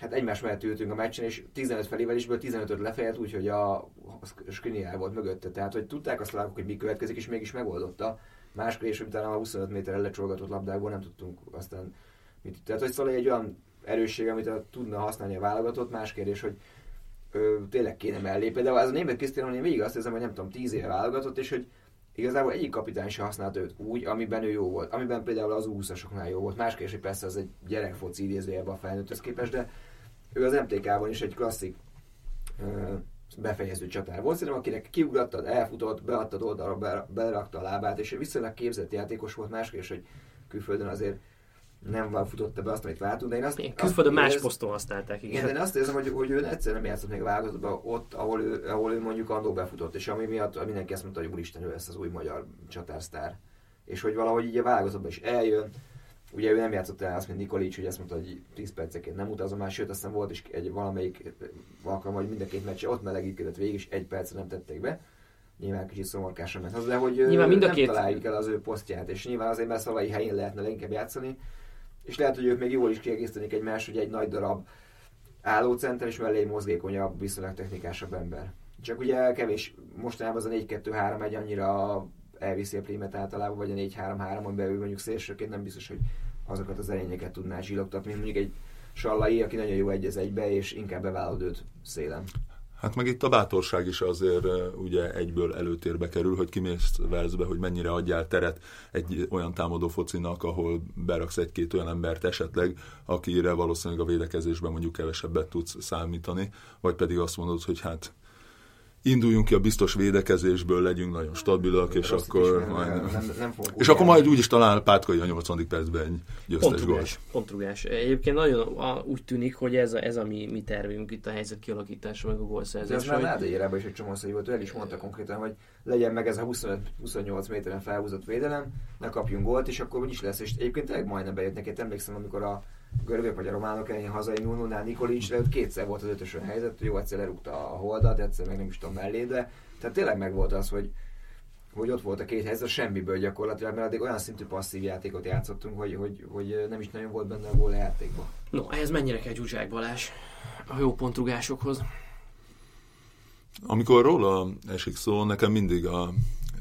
hát egymás mellett ültünk a meccsen, és tizenöt felévelésből tizenötöt lefejelt, úgyhogy a Skriniar volt mögötte. Tehát, hogy tudták azt látni, hogy mi következik, és mégis megoldotta. Máskor és utána a huszonöt méterre lecsolgatott labdákból nem tudtunk aztán mit. Tehát, hogy Szalai egy olyan erősség, amit tudna használni a válogatott, más kérdés, hogy ö, tényleg kéne mellé. Például az a Németh Krisztián, én végig azt hiszem, hogy nem tudom, tíz éve válogatott, és hogy igazából egyik kapitány se használta őt úgy, amiben ő jó volt. Amiben például az U huszasoknál jó volt. Más kérdés, hogy persze az egy gyerekfoci idézőjelben a felnőtthöz képest, de ő az em té ká-ban is egy klasszik ö, befejező csatár volt, szerintem, akinek kiugrattad, elfutott, beadtad oldalra, belerakta a lábát, és viszonylag képzett játékos volt. Más kérdés, hogy külföldön azért nem futotta be azt, amit vártunk, de én azt... Külföldön más érez... poszton használták, igen. igen. Én azt érzem, hogy, hogy ő egyszerűen nem játszott még válogatottan ott, ahol ő, ahol ő mondjuk andó befutott, és ami miatt mindenki azt mondta, hogy úristen, ő lesz az új magyar csatársztár. És hogy valahogy így a válogatottan is eljön. Ugye ő nem játszott el azt, mint Nikolics, hogy azt mondta, hogy tíz perceként nem utazom már, sőt aztán volt is egy valamelyik alkalma, hogy mind a két meccse ott melegítkedett végig, és egy percre nem tették be. Nyilván kicsit szomorkásra ment haza, de hogy mind a nem két... találjuk el az ő posztját, és nyilván azért, mert Szalai helyén lehetne leginkább játszani. És lehet, hogy ők még jól is kiegészítenék egymást, hogy egy nagy darab állócenter, és mellé egy mozgékonyabb, viszonylag technikásabb ember. Csak ugye kevés, mostanában az a négy kettő három egy annyira elviszi a prímet általában, vagy a négy három három, amiben ő mondjuk szélsőként nem biztos, hogy azokat az erényeket tudná zsilogtatni, mint mondjuk egy Sallai, aki nagyon jó egy az egybe, és inkább bevállalod őt szélen. Hát meg itt a bátorság is azért ugye egyből előtérbe kerül, hogy kimész Walesbe, hogy mennyire adjál teret egy olyan támadó focinak, ahol beraksz egy-két olyan embert esetleg, akire valószínűleg a védekezésben mondjuk kevesebbet tudsz számítani, vagy pedig azt mondod, hogy hát induljunk ki a biztos védekezésből, legyünk nagyon stabilak, és akkor, nem, majd, nem, nem, nem és akkor majd úgyis talál Pátkai a nyolcvanadik percben egy győztes gólt. Pontrugás. Egyébként nagyon a, úgy tűnik, hogy ez a, ez a mi, mi tervünk itt a helyzet kialakítása, meg a gólszerzés. Ez már Nádegyérában is egy csomószai volt, el is mondta konkrétan, hogy legyen meg ez a huszonöt huszonnyolc méteren felhúzott védelem, ne kapjunk gólt, és akkor úgyis lesz. És egyébként majdnem bejött neki. Emlékszem, amikor a görögök vagy a románok ellen hazai nulla nullánál Nikolicsre, ott kétszer volt az ötösön helyzet, jó, egyszer lerúgta a holdat, egyszer meg nem is tudom mellé, de tehát tényleg megvolt az, hogy, hogy ott volt a két helyzet semmiből gyakorlatilag, mert addig olyan szintű passzív játékot játszottunk, hogy, hogy, hogy nem is nagyon volt benne a gól a játékban. No, ehhez mennyire kell Dzsudzsák Balázs a jó pontrugásokhoz? Amikor róla esik szó, nekem mindig a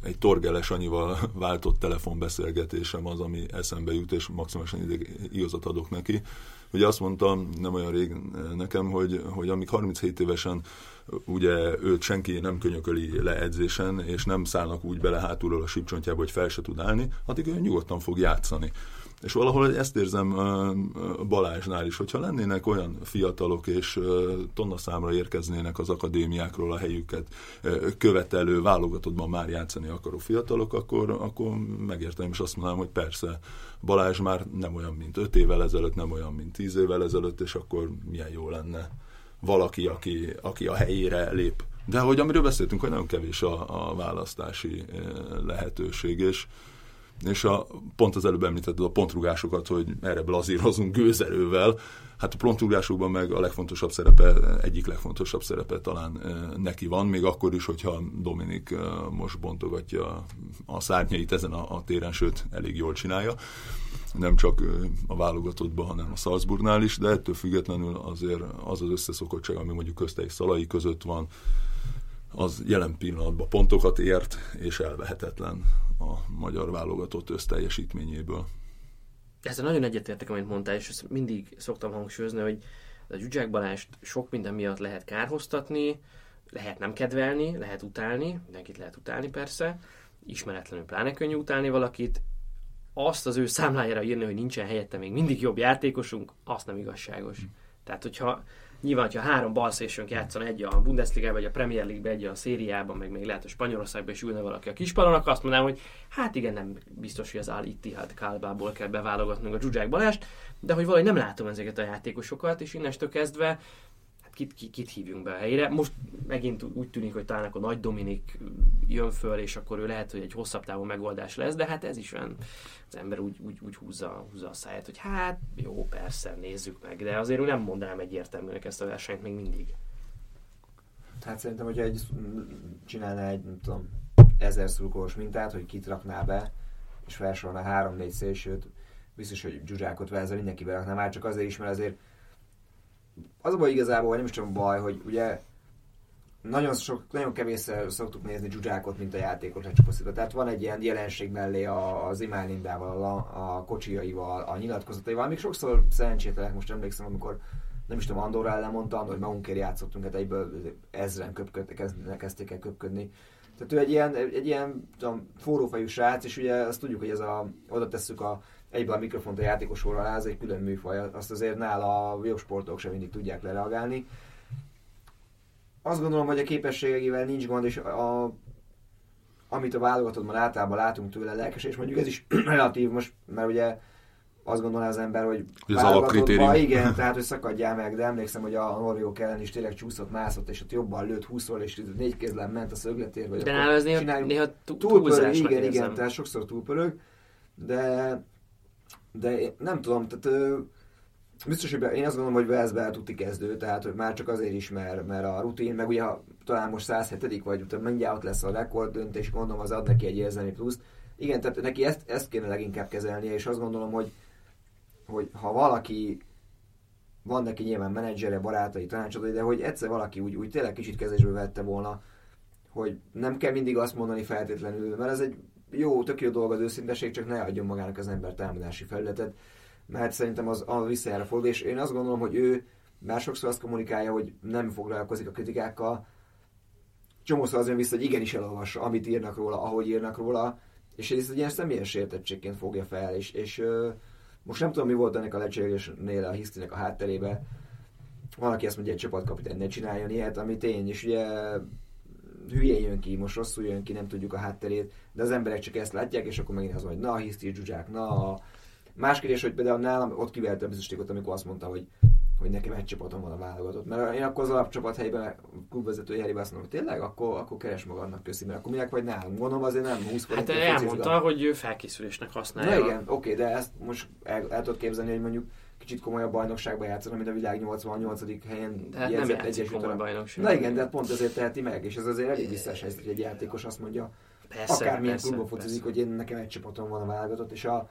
egy Torgeles Anyival váltott telefonbeszélgetésem az, ami eszembe jut, és maximálisan igazat adok neki. Ugye azt mondtam nem olyan rég nekem, hogy, hogy amíg harminchét évesen ugye őt senki nem könyököli le edzésen, és nem szállnak úgy bele hátulról a sípcsontjába, hogy fel se tud állni, addig ő nyugodtan fog játszani. És valahol ezt érzem Balázsnál is, hogyha lennének olyan fiatalok, és tonnaszámra érkeznének az akadémiákról a helyüket követelő, válogatottban már játszani akaró fiatalok, akkor, akkor megértem, és azt mondanám, hogy persze, Balázs már nem olyan, mint öt évvel ezelőtt, nem olyan, mint tíz évvel ezelőtt, és akkor milyen jó lenne valaki, aki, aki a helyére lép. De hogy amiről beszéltünk, hogy nagyon kevés a, a választási lehetőség, és és a, pont az előbb említetted a pontrugásokat, hogy erre blazírozunk gőzerővel, hát a pontrugásokban meg a legfontosabb szerepe, egyik legfontosabb szerepe talán neki van, még akkor is, hogyha Dominik most bontogatja a szárnyait ezen a, a téren, sőt, elég jól csinálja, nem csak a válogatottban, hanem a Salzburgnál is, de ettől függetlenül azért az az összeszokottság, ami mondjuk közte és Szalai között van, az jelen pillanatban pontokat ért, és elvehetetlen a magyar válogatott összteljesítményéből. Ezzel nagyon egyetértek, amit mondtál, és ezt mindig szoktam hangsúlyozni, hogy a Dzsudzsák Balást sok minden miatt lehet kárhoztatni, lehet nem kedvelni, lehet utálni, mindenkit lehet utálni persze, ismeretlenül pláne könnyű utálni valakit, azt az ő számlájára írni, hogy nincsen helyette még mindig jobb játékosunk, azt nem igazságos. Hm. Tehát, hogyha nyilván, ha három balszélsőnk játszana, egy a Bundesligában, egy a Premier League-ben, egy a szériában, meg még lehet a Spanyolországban is ülne valaki a kispalon, akkor azt mondanám, hogy hát igen, nem biztos, hogy az Al-Ittihad Kalbából kell beválogatnunk a Dzsudzsák Balást, de hogy valahogy nem látom ezeket a játékosokat, és innestől kezdve hát kit, kit, kit hívjunk be a helyére. Most megint úgy tűnik, hogy talán akkor Nagy Dominik jön föl, és akkor ő lehet, hogy egy hosszabb távú megoldás lesz, de hát ez is olyan, az ember úgy, úgy, úgy húzza, húzza a száját, hogy hát jó, persze, nézzük meg, de azért úgy nem mondanám egyértelműnek ezt a versenyt még mindig. Hát szerintem, hogyha egy, csinálná egy, nem tudom, ezer szurkolós mintát, hogy kit rakná be, és felsorolná három-négy szélsőt, biztos, hogy Dzsudzsákot Walesre mindenki berakná, már csak azért is, mert azért az a baj igazából, nem is tudom baj, hogy ugye nagyon, sok, nagyon kevésszer szoktuk nézni Dzsudzsákot, mint a játékos lecsupaszítva. Tehát van egy ilyen jelenség mellé az Imán Lindával, a, a kocsiaival, a nyilatkozataival, még sokszor szerencsétlenek, most emlékszem, amikor nem is tudom, Andorra ellen mondtam, hogy magunkért játszottunk, hát egyből ezren köpköd, kezdték el köpködni. Tehát ő egy ilyen, egy ilyen tudom, forrófejű srác, és ugye azt tudjuk, hogy ez a, oda tesszük a, egyből a mikrofont a játékos orra alá, ez egy külön műfaj, azt azért nála a jobb sportok sem mindig tudják lereagálni. Azt gondolom, hogy a képességeivel nincs gond, és a, amit a válogatottban általában látunk tőle lelkes, és mondjuk ez is relatív most, mert ugye azt gondolná az ember, hogy válogatottban igen, tehát hogy szakadjál meg, de emlékszem, hogy a norvégok ellen is tényleg csúszott, mászott, és ott jobban lőtt húszszor, és négy kézlen ment a szögletér, vagy de akkor az csináljunk. Néha túlpörög, igen, igen, tehát sokszor túlpörög, de, de nem tudom, tehát... Biztos, hogy én azt gondolom, hogy Walesbe el tudti kezdő, tehát hogy már csak azért is, mert, mert a rutin, meg ugye ha talán most száz hetedik vagy, utána mindjárt ott lesz a rekord döntés, gondolom az ad neki egy érzelmi pluszt. Igen, tehát neki ezt, ezt kéne leginkább kezelnie, és azt gondolom, hogy, hogy ha valaki, van neki nyilván menedzsere, barátai, tanácsadói, de hogy egyszer valaki úgy, úgy tényleg kicsit kezésből vette volna, hogy nem kell mindig azt mondani feltétlenül, mert ez egy jó, tök jó dolog az őszinteség, csak ne adjon magának az ember támadási felületet. Mert szerintem az a visszajára fordul, és én azt gondolom, hogy ő már sokszor azt kommunikálja, hogy nem foglalkozik a kritikákkal, csomószor az jön vissza, hogy igenis elolvassa, amit írnak róla, ahogy írnak róla, és ez egy ilyen személyes sértettségként fogja fel, és, és ö, most nem tudom, mi volt ennek a lecsérésnél a hisztinek a hátterébe, van, aki azt mondja, hogy egy csapatkapitány ne csináljon ilyet, ami tény, és ugye hülyén jön ki, most rosszul jön ki, nem tudjuk a hátterét, de az emberek csak ezt látják, és akkor megint az, hogy na a hiszti, Dzsudzsák, na a... Más kérdés, hogy például nálam ott kivertem biztosítékot, amikor azt mondta, hogy, hogy nekem egy csapatom van a válogatott. Mert én akkor az alapcsapat helyben klubvezetői helyében azt mondom, hogy tényleg, akkor, akkor keres magadnak, köszi, mert akkor minek vagy nálam. Gondolom azért nem húsz hát forint. Hát elmondta, hogy ő felkészülésnek használja. Na igen, oké, okay, de ezt most el, el tudod képzelni, hogy mondjuk kicsit komolyabb bajnokságban játszanak, mint a világ nyolcvannyolcadik helyen jelzett egyesült arab. Na igen, de pont azért teheti meg, és ez azért elég visszás helyzet, hogy egy játékos azt mondja, persze, akármilyen klubban focizik, hogy én nekem egy csapatom van a válogatott, és a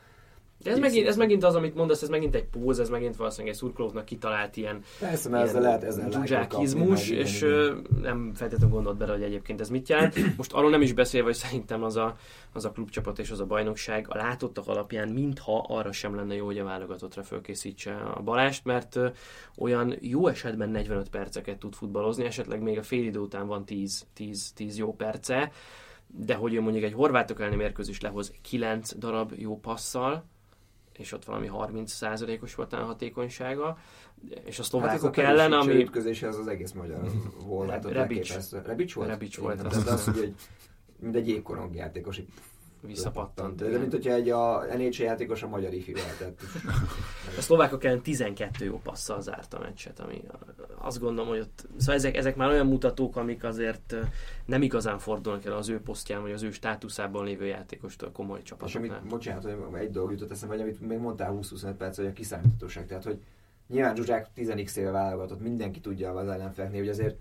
de ez megint, ez megint az, amit mondasz, ez megint egy póz, ez megint valószínűleg egy szurkolóknak kitalált ilyen, ilyen dzsudzsákizmus, és igen, igen. Nem feltétlenül gondolt bele, hogy egyébként ez mit jelent. Most arról nem is beszélve, hogy szerintem az a, az a klubcsapat és az a bajnokság a látottak alapján mintha arra sem lenne jó, hogy a válogatottra fölkészítse a Balást, mert olyan jó esetben negyvenöt perceket tud futballozni, esetleg még a fél idő után van tíz jó perce, de hogy ő mondjuk egy horvátok elleni mérkőzés lehoz kilenc darab jó passzal, és ott valami harminc százalékos volt a hatékonysága, és a szlovákok hát, ellen, ami... ütközése az az egész magyar volt. Rebics. Rebics volt? Rebics volt. Én, az, az, az, az, hogy mint egy jégkorong játékos, így visszapattant. De mint hogyha egy a en há cé játékos a magyar ifivel. Tehát... A szlovákok ellen tizenkét jó passzal zárt a meccset, ami azt gondolom, hogy ott... Szóval ezek, ezek már olyan mutatók, amik azért nem igazán fordulnak el az ő posztján, vagy az ő státuszában lévő játékostól komoly csapatoknál. És amit, bocsánat, egy dolog jutott eszem, vagy amit még mondtál húsz-huszonöt perc, hogy a kiszámíthatóság. Tehát, hogy nyilván Dzsudzsák tíz x éve válogatott, mindenki tudja az ellenfeleknél, hogy azért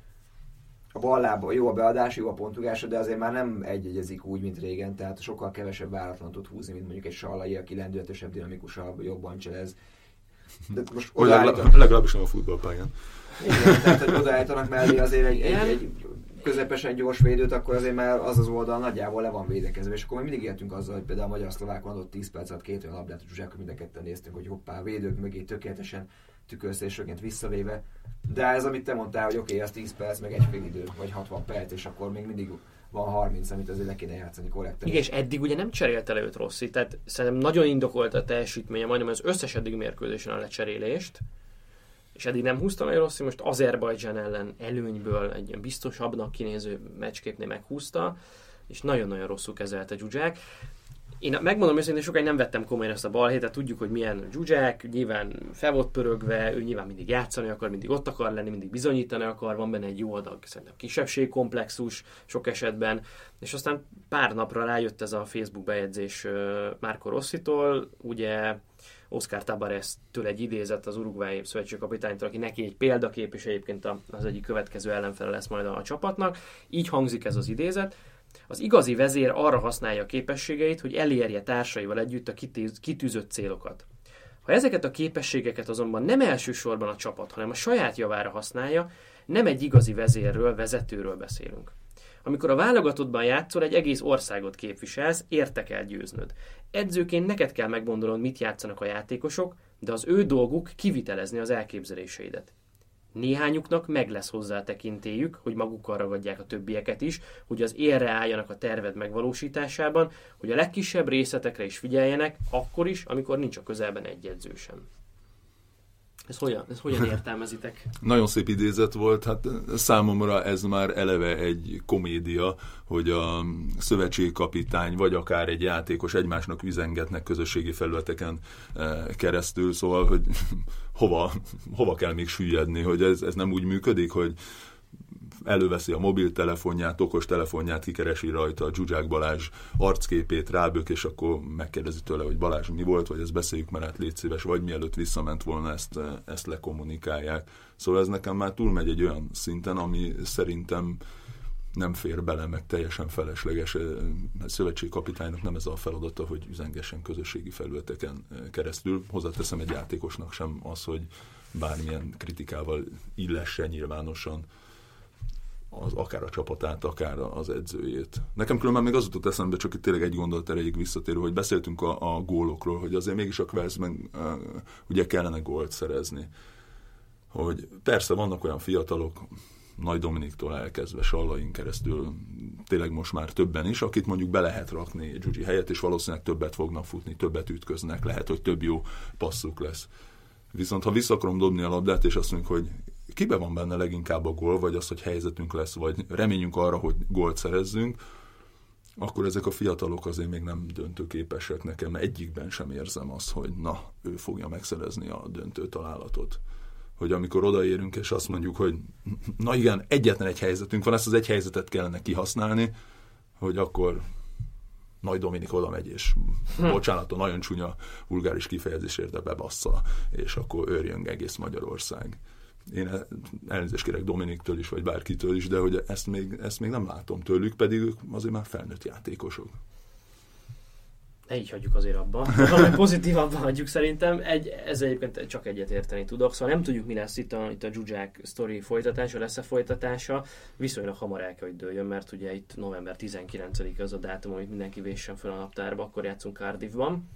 a bal lába, jó a beadás, jó a pontugása, de azért már nem egyezik úgy, mint régen, tehát sokkal kevesebb váratlan tud húzni, mint mondjuk egy Sallai, aki lendületesebb, dinamikusabb, jobban cselez. De most odaállítanak... Legalábbis nem a futballpályán. Igen, tehát hogy odaállítanak mellé azért egy, egy, egy közepesen gyors védőt, akkor azért már az az oldal nagyjából le van védekezve, és akkor mi mindig értünk azzal, hogy például a magyar-szlovákon adott tíz percet, két olyan labdát, hogy mind a ketten néztünk, hogy hoppá, védők mögé tökéletesen tükörszésőként visszavéve, de ez, amit te mondtál, hogy oké, okay, az tíz perc, meg egy fél idő, vagy hatvan perc, és akkor még mindig van harminc, amit azért le kéne játszani korrektan. Igen, és eddig ugye nem cserélte le őt Rossi, tehát szerintem nagyon indokolt a teljesítménye, majdnem az összes eddig mérkőzésen a lecserélést, és eddig nem húzta meg Rossi, most Azerbajdzsán ellen előnyből egy ilyen biztosabbnak kinéző meccsképnél meghúzta, és nagyon-nagyon rosszul kezelte Dzsudzsák. Én megmondom őszintén, sokáig nem vettem komolyan ezt a balhétet, tudjuk, hogy milyen Dzsudzsák, nyilván fel volt pörögve, ő nyilván mindig játszani akar, mindig ott akar lenni, mindig bizonyítani akar, van benne egy jó adag, szerintem kisebbségkomplexus sok esetben, és aztán pár napra rájött ez a Facebook bejegyzés Marco Rossitól, ugye Oscar Tabarez-től egy idézet az Uruguay szövetségkapitánytól, aki neki egy példakép, és egyébként az egyik következő ellenfele lesz majd a csapatnak, így hangzik ez az idézet: az igazi vezér arra használja a képességeit, hogy elérje társaival együtt a kitűzött célokat. Ha ezeket a képességeket azonban nem elsősorban a csapat, hanem a saját javára használja, nem egy igazi vezérről, vezetőről beszélünk. Amikor a válogatottban játszol, egy egész országot képviselsz, érte kell győznöd. Edzőként neked kell megmondanod, mit játszanak a játékosok, de az ő dolguk kivitelezni az elképzeléseidet. Néhányuknak meg lesz hozzá tekintélyük, hogy magukkal ragadják a többieket is, hogy az élre álljanak a terved megvalósításában, hogy a legkisebb részletekre is figyeljenek, akkor is, amikor nincs a közelben egy edző sem. Ez hogyan, ez hogyan értelmezitek? Nagyon szép idézet volt, hát számomra ez már eleve egy komédia, hogy a szövetségkapitány vagy akár egy játékos egymásnak üzengetnek közösségi felületeken keresztül, szóval, hogy hova, hova kell még süllyedni, hogy ez, ez nem úgy működik, hogy előveszi a mobiltelefonját, okostelefonját, kikeresi rajta a Dzsudzsák Balázs arcképét, rábök, és akkor megkérdezi tőle, hogy Balázs, mi volt, vagy ezt beszéljük már át, légy szíves, vagy mielőtt visszament volna, ezt, ezt lekommunikálják. Szóval ez nekem már túlmegy egy olyan szinten, ami szerintem nem fér bele, meg teljesen felesleges. A szövetségkapitánynak nem ez a feladata, hogy üzengessen közösségi felületeken keresztül. Hozzáteszem, egy játékosnak sem az, hogy bármilyen kritikával illesse nyilvánosan az, akár a csapatát, akár az edzőjét. Nekem különben még az jutott eszembe, csak itt tényleg egy gondolat erejéig visszatérő, hogy beszéltünk a, a gólokról, hogy azért mégis a Walesben uh, ugye kellene gólt szerezni. Hogy persze vannak olyan fiatalok, Nagy Dominiktól elkezdve Sallain keresztül, tényleg most már többen is, akit mondjuk be lehet rakni egy Dzsuzsi helyett, és valószínűleg többet fognak futni, többet ütköznek, lehet, hogy több jó passzuk lesz. Viszont ha vissza akarom dobni a labdát, és azt mondjuk, hogy kibe van benne leginkább a gól, vagy az, hogy helyzetünk lesz, vagy reményünk arra, hogy gólt szerezzünk, akkor ezek a fiatalok azért még nem döntőképesek nekem, mert egyikben sem érzem azt, hogy na, ő fogja megszerezni a döntő találatot. Hogy amikor odaérünk, és azt mondjuk, hogy na igen, egyetlen egy helyzetünk van, ezt az egy helyzetet kellene kihasználni, hogy akkor Nagy Dominik oda megy, és hm. bocsánaton, nagyon csúnya vulgáris kifejezésért, de bebassza, és akkor őrjön egész Magyarország. Én elnézést kérek Dominiktől is, vagy bárkitől is, de hogy ezt még, ezt még nem látom tőlük, pedig ők azért már felnőtt játékosok. Ne így hagyjuk azért abba, valami pozitívabban hagyjuk szerintem. Egy, ezzel egyébként csak egyet érteni tudok, szóval nem tudjuk, mi lesz itt a, itt a Dzsudzsák sztori folytatása, lesz a folytatása. Viszonylag hamar el kell, hogy dőljön, mert ugye itt november tizenkilencedike az a dátum, amit mindenki véssen fel a naptárba, akkor játszunk Cardiffban.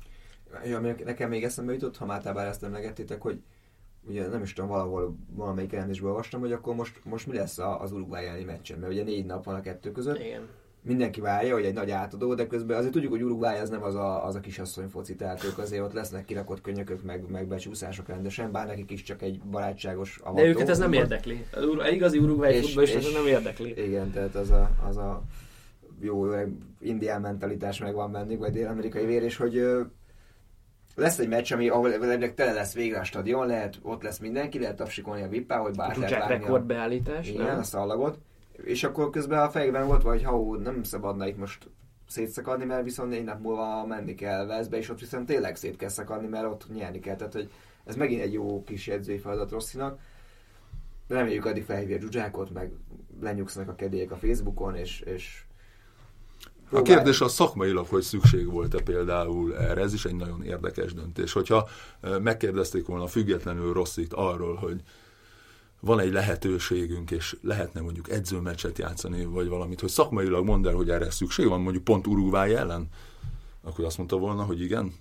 Ja, nekem még eszembe jutott, ha már tábár ezt emlegettétek, hogy ugye nem is tudom, valahol valamelyik elemzésből olvastam, hogy akkor most, most mi lesz az Uruguay elleni meccsen, mert ugye négy nap van a kettő között. Igen. Mindenki várja, hogy egy nagy átadó, de közben azért tudjuk, hogy Uruguay az nem az a, az a kisasszony foci, tehát ők azért ott lesznek kirakott könnyökök, meg, meg becsúszások rendesen, bár nekik is csak egy barátságos avató. De őket ez nem érdekli. Egy igazi Uruguay futballista nem érdekli. Igen, tehát az a, az a jó indián mentalitás megvan bennük, vagy dél-amerikai vér, és hogy lesz egy meccs, ami ahol tele lesz végre a stadion, lehet, ott lesz mindenki, lehet tapsikolni a vippá, hogy bár lehet várni rekordbeállítás, igen, nem? A szallagot. És akkor közben a fejében volt, hogy ha nem szabadna itt most szétszakadni, mert viszont négy nap múlva menni kell Walesbe, és ott viszont tényleg szét kell szakadni, mert ott nyerni kell. Tehát, hogy ez megint egy jó kis edzői feladat Rossinak. Reméljük, addig felhívja a Dzsudzsákot, meg lenyugszanak a kedélyek a Facebookon, és... és a kérdés a szakmailag, hogy szükség volt-e például erre, ez is egy nagyon érdekes döntés. Hogyha megkérdezték volna függetlenül Rossit arról, hogy van egy lehetőségünk, és lehetne mondjuk edzőmeccset játszani, vagy valamit, hogy szakmailag mondd el, hogy erre szükség van, mondjuk pont Uruguay ellen, akkor azt mondta volna, hogy igen,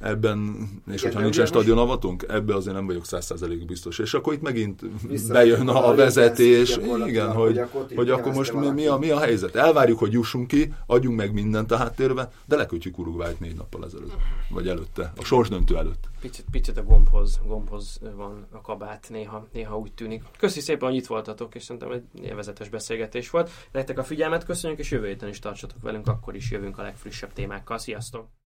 ebben, és hogyha nincsen stadionavatunk, ebben azért nem vagyok száz százalékig biztos. És akkor itt megint bejön a, a vezetés, igen, hogy, hogy akkor most mi a, mi a helyzet? Elvárjuk, hogy jussunk ki, adjunk meg mindent a háttérbe, de lekötjük Uruguayt négy nappal ezelőtt, vagy előtte, a sorsdöntő előtt. Picit, picit a gombhoz, gombhoz van a kabát, néha, néha úgy tűnik. Köszi szépen, hogy itt voltatok, és szerintem egy élvezetes beszélgetés volt. Nektek a figyelmet köszönjük, és jövő héten is tartsatok velünk, akkor is jövünk a legfrissebb témákkal. Sziasztok!